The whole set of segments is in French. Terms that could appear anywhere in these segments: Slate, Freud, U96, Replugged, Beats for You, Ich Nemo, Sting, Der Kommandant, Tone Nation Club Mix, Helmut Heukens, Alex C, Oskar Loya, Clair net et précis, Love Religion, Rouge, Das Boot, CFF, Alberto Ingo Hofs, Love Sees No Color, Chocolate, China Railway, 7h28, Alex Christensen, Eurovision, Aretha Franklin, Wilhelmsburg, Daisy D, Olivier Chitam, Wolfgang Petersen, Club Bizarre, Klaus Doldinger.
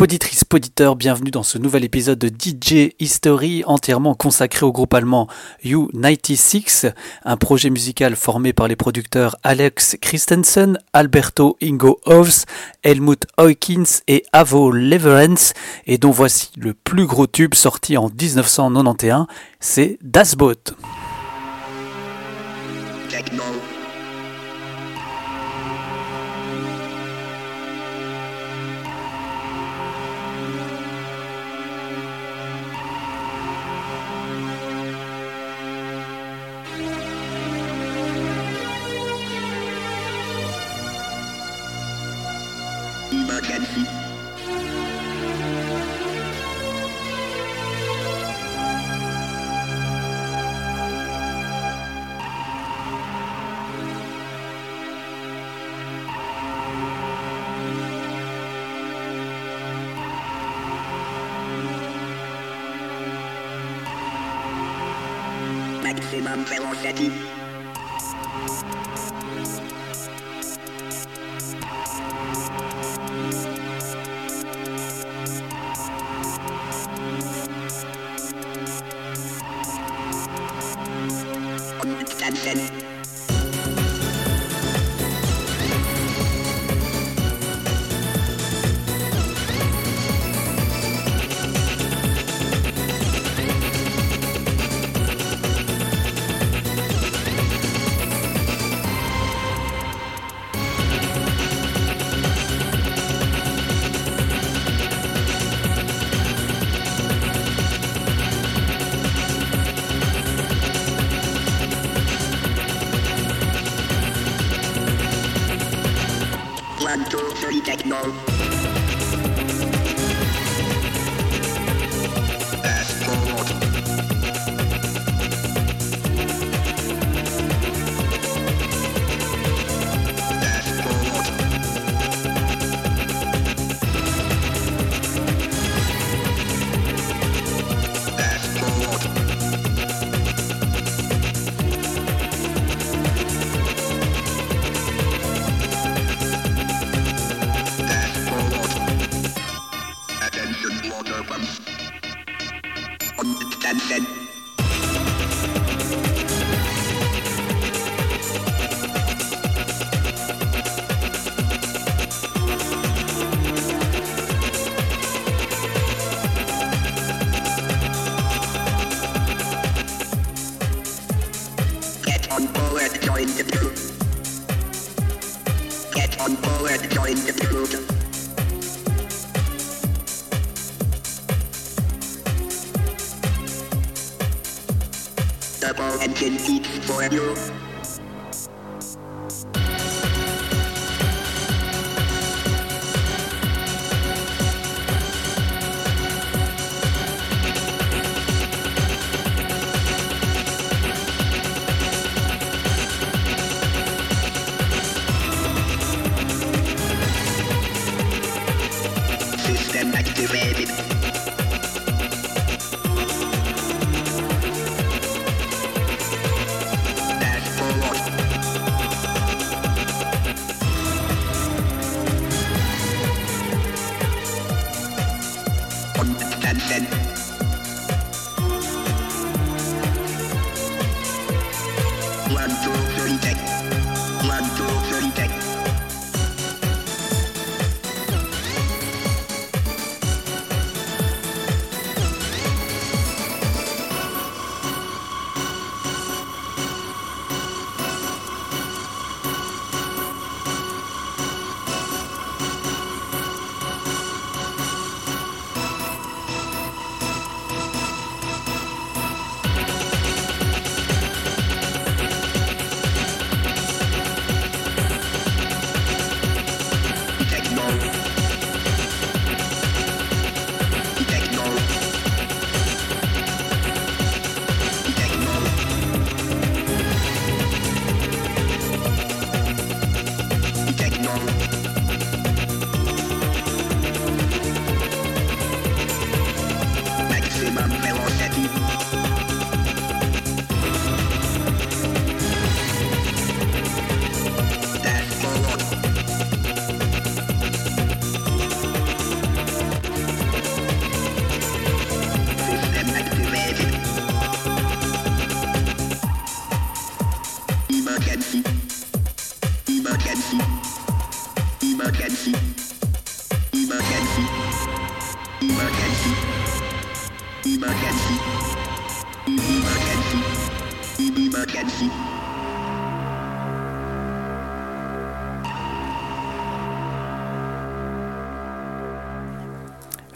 Poditrice, poditeur, bienvenue dans ce nouvel épisode de DJ History entièrement consacré au groupe allemand U96, un projet musical formé par les producteurs Alex Christensen, Alberto Ingo Hofs, Helmut Heukens et Avo Leverens, et dont voici le plus gros tube sorti en 1991, c'est Das Boot. Techno. Maximum velocity.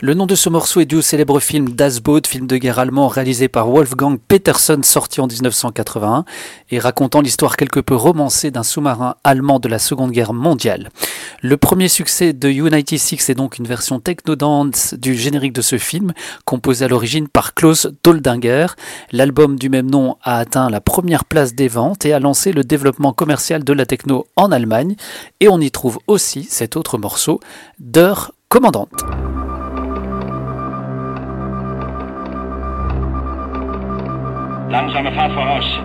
Le nom de ce morceau est dû au célèbre film Das Boot, film de guerre allemand réalisé par Wolfgang Petersen, sorti en 1981 et racontant l'histoire quelque peu romancée d'un sous-marin allemand de la Seconde Guerre mondiale. Le premier succès de U96 est donc une version techno-dance du générique de ce film, composé à l'origine par Klaus Doldinger. L'album du même nom a atteint la première place des ventes et a lancé le développement commercial de la techno en Allemagne. Et on y trouve aussi cet autre morceau, Der Kommandant. Langsame Fahrt voraus.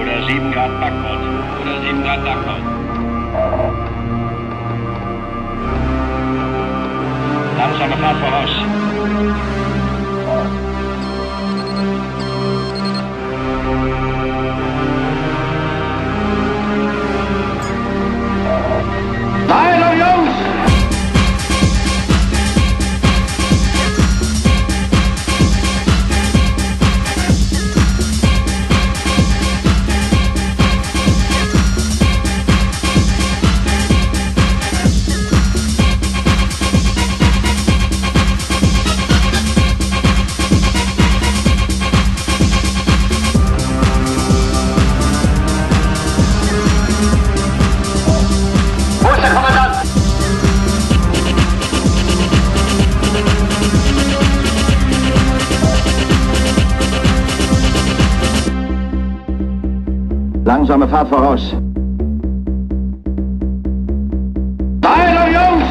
Oder 7 Grad Backbord. Oder 7 Grad Backbord. Langsame Fahrt voraus. Weiter, Jungs! Langsame Fahrt voraus. Weiter, Jungs!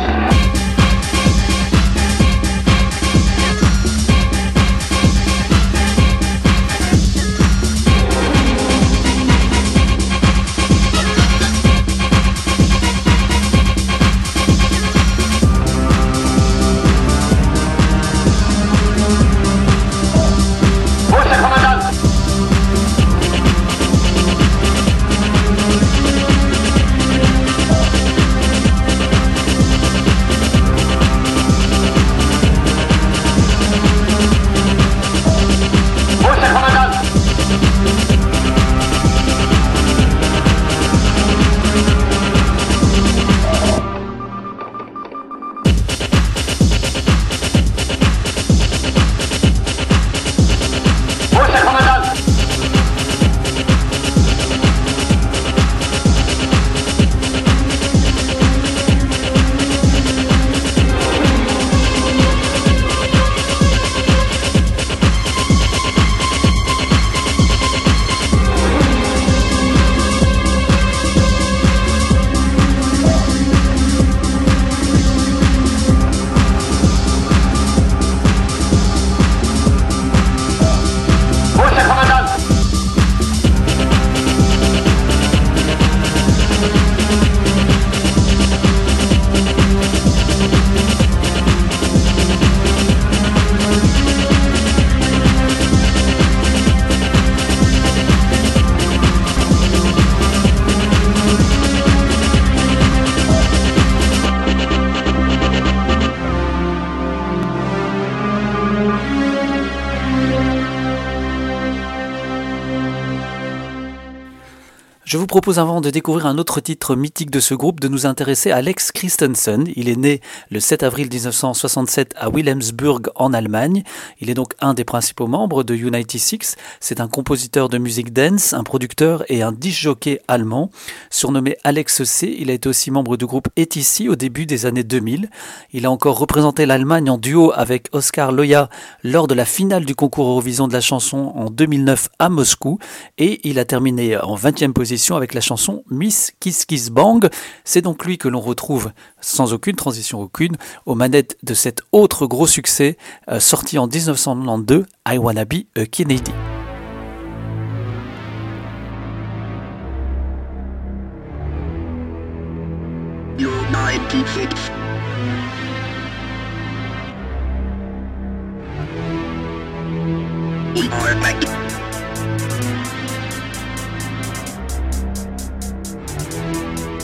Je vous propose avant de découvrir un autre titre mythique de ce groupe de nous intéresser à Alex Christensen. Il est né le 7 avril 1967 à Wilhelmsburg en Allemagne. Il est donc un des principaux membres de U96. C'est un compositeur de musique dance, un producteur et un disc-jockey allemand. Surnommé Alex C, il a été aussi membre du groupe Etici au début des années 2000. Il a encore représenté l'Allemagne en duo avec Oskar Loya lors de la finale du concours Eurovision de la chanson en 2009 à Moscou. Et il a terminé en 20e position avec la chanson Miss Kiss Kiss Bang. C'est donc lui que l'on retrouve sans aucune transition aucune aux manettes de cet autre gros succès sorti en 1992, I Wanna Be a Kennedy.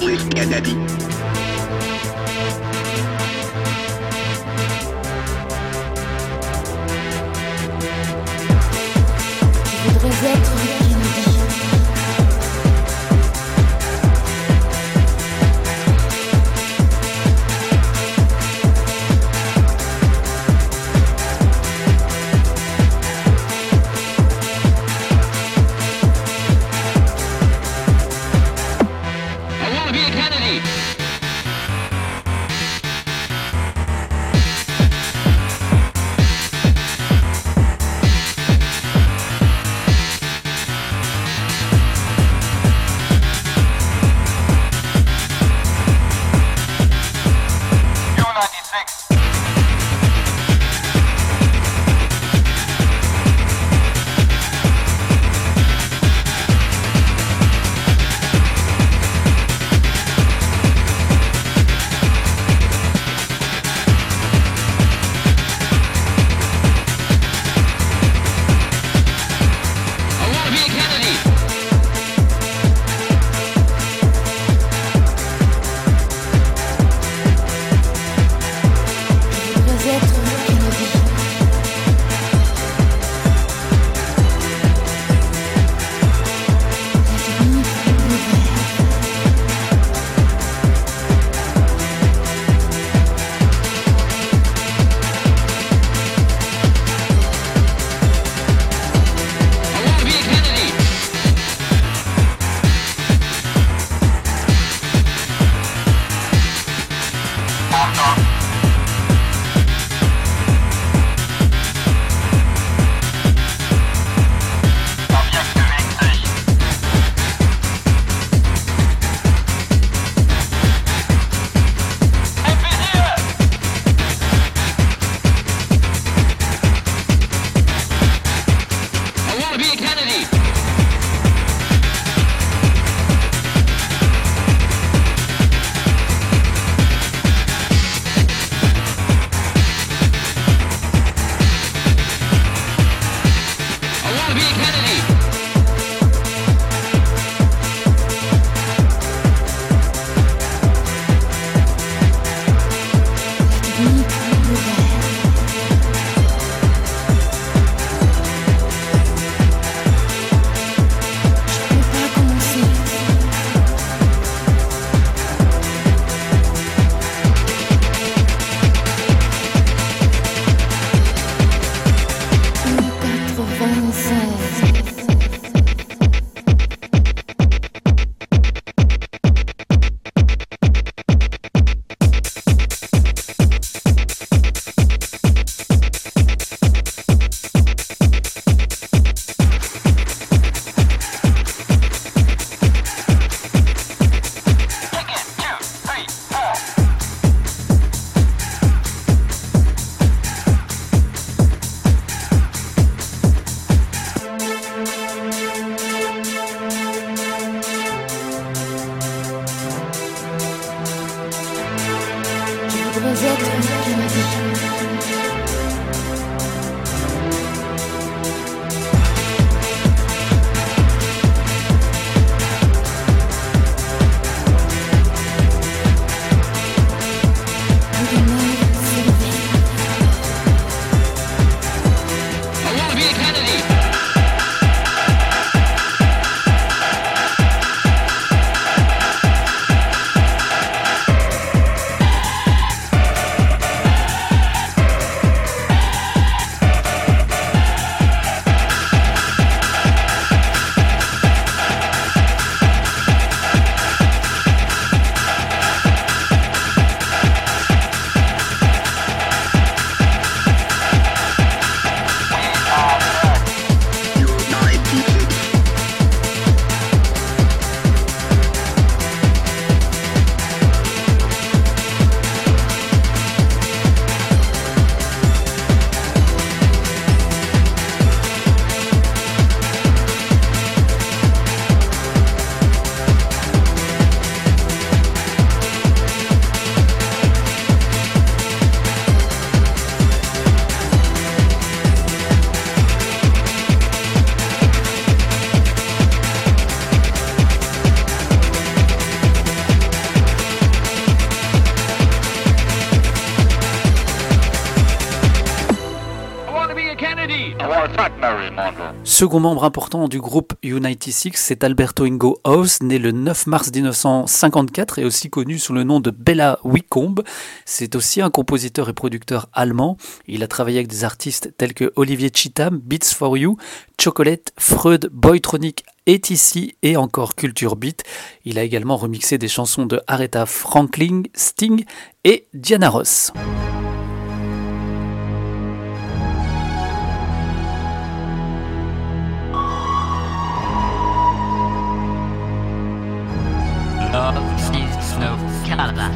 With Kennedy. Second membre important du groupe U96, c'est Alberto Ingo Hofs, né le 9 mars 1954 et aussi connu sous le nom de Bella Wicombe. C'est aussi un compositeur et producteur allemand. Il a travaillé avec des artistes tels que Olivier Chitam, Beats for You, Chocolate, Freud, Boytronic, Etici et encore Culture Beat. Il a également remixé des chansons de Aretha Franklin, Sting et Diana Ross. Love Sees No Color.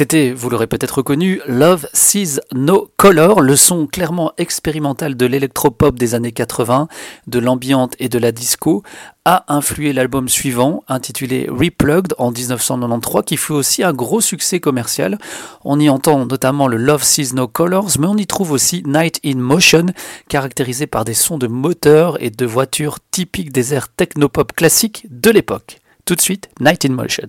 C'était, vous l'aurez peut-être reconnu, Love Sees No Color, le son clairement expérimental de l'électropop des années 80, de l'ambiante et de la disco, a influé l'album suivant, intitulé Replugged en 1993, qui fut aussi un gros succès commercial. On y entend notamment le Love Sees No Colors, mais on y trouve aussi Night in Motion, caractérisé par des sons de moteurs et de voitures typiques des airs technopop classiques de l'époque. Tout de suite, Night in Motion.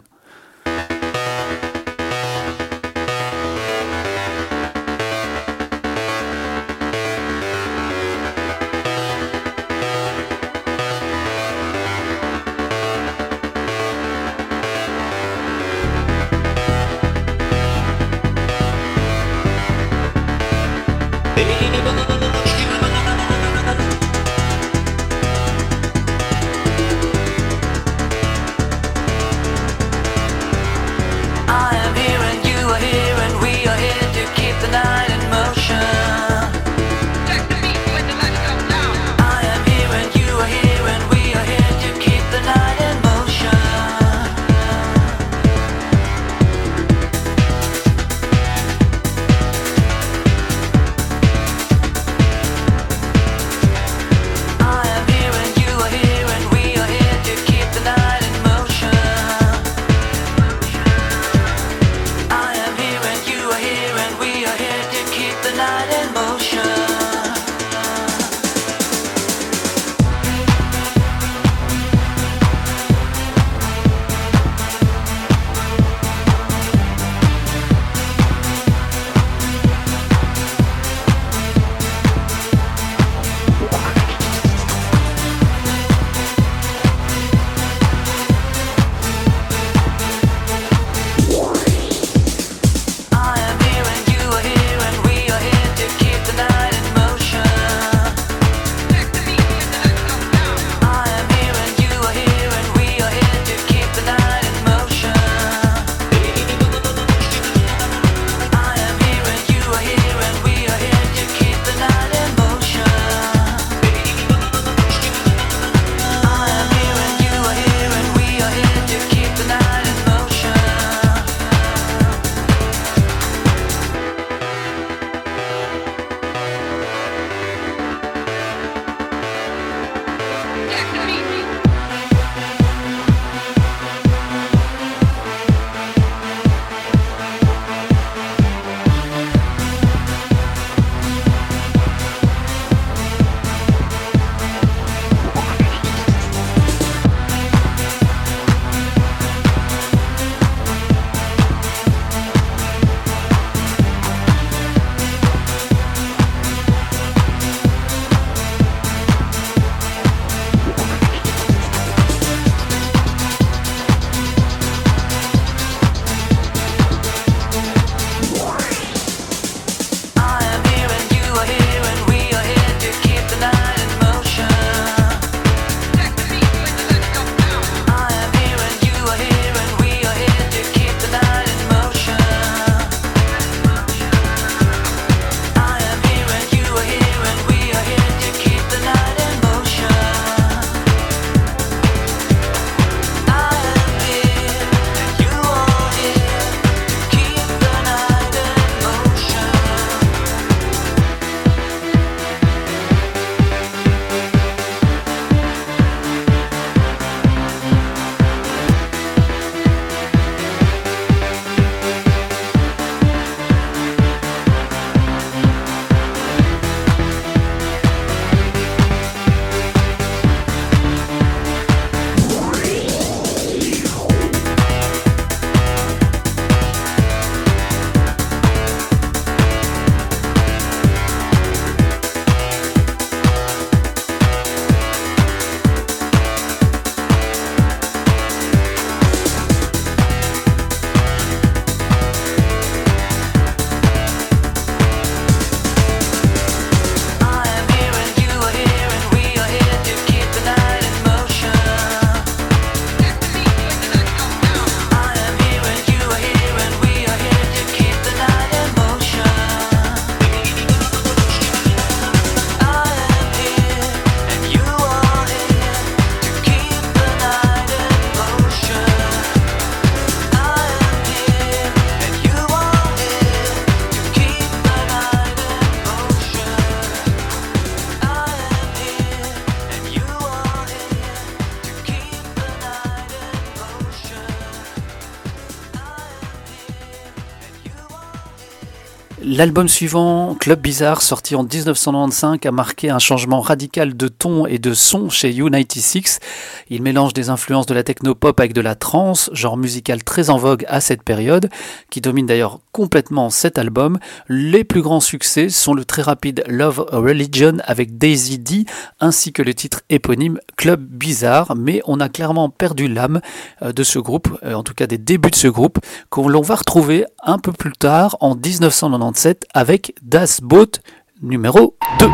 L'album suivant, Club Bizarre, sorti en 1995, a marqué un changement radical de ton et de son chez U96. Il mélange des influences de la techno-pop avec de la trance, genre musical très en vogue à cette période, qui domine d'ailleurs complètement cet album. Les plus grands succès sont le très rapide Love Religion avec Daisy D, ainsi que le titre éponyme Club Bizarre, mais on a clairement perdu l'âme de ce groupe, en tout cas des débuts de ce groupe, qu'on va retrouver un peu plus tard en 1997 avec Das Boot numéro 2.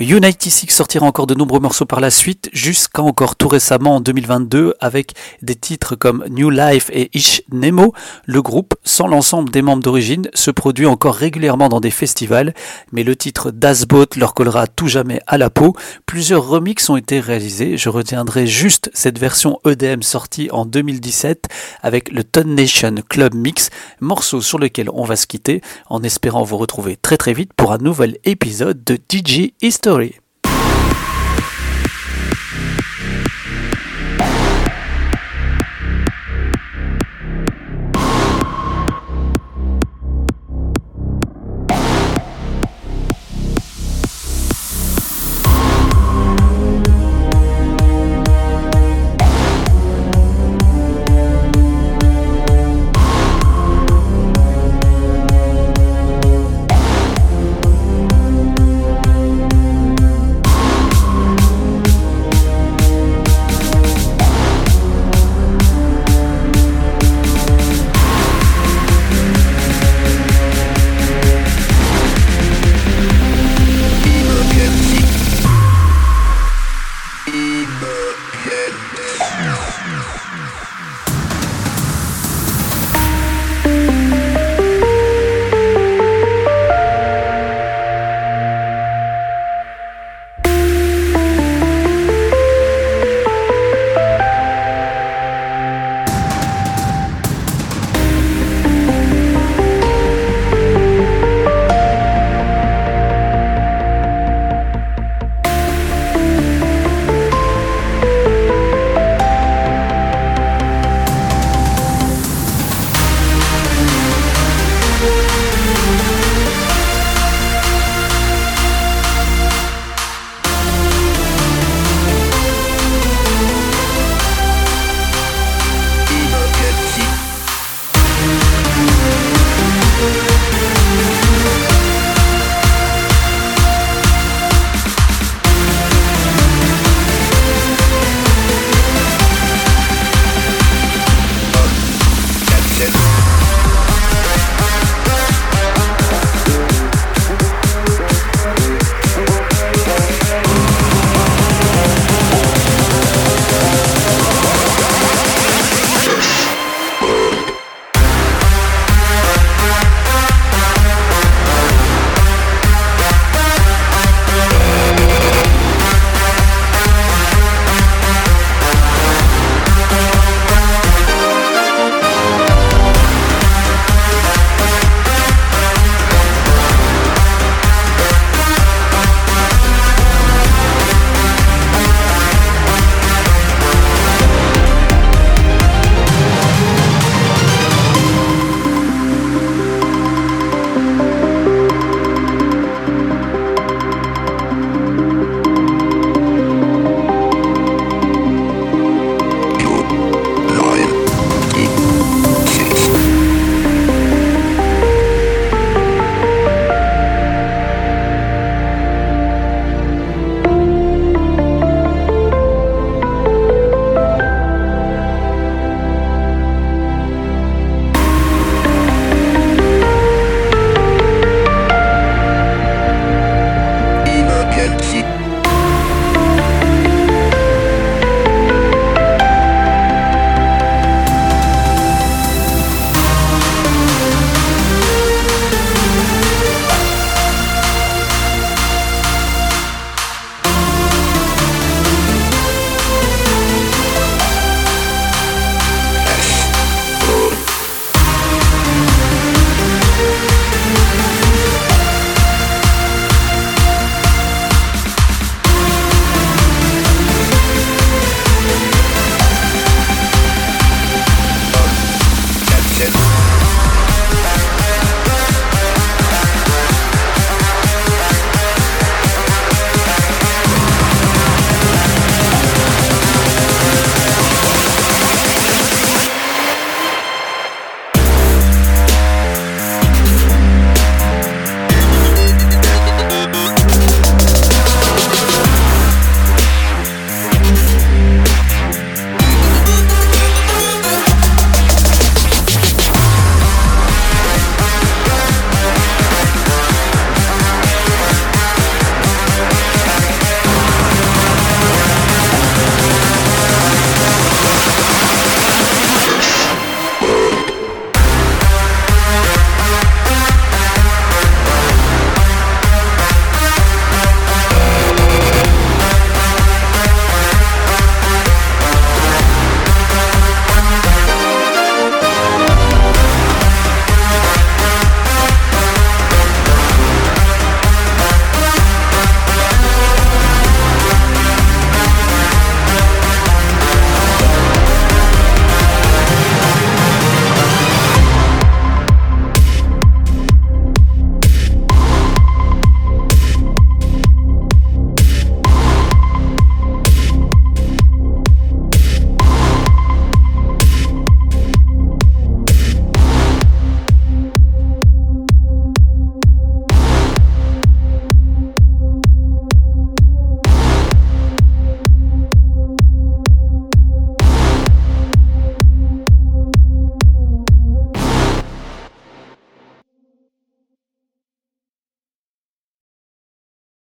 U96 sortira encore de nombreux morceaux par la suite, jusqu'à encore tout récemment en 2022 avec des titres comme New Life et Ich Nemo. Le groupe, sans l'ensemble des membres d'origine, se produit encore régulièrement dans des festivals, mais le titre Das Boot leur collera tout jamais à la peau. Plusieurs remixes ont été réalisés, je retiendrai juste cette version EDM sortie en 2017 avec le Tone Nation Club Mix, morceau sur lequel on va se quitter en espérant vous retrouver très très vite pour un nouvel épisode de DJ History.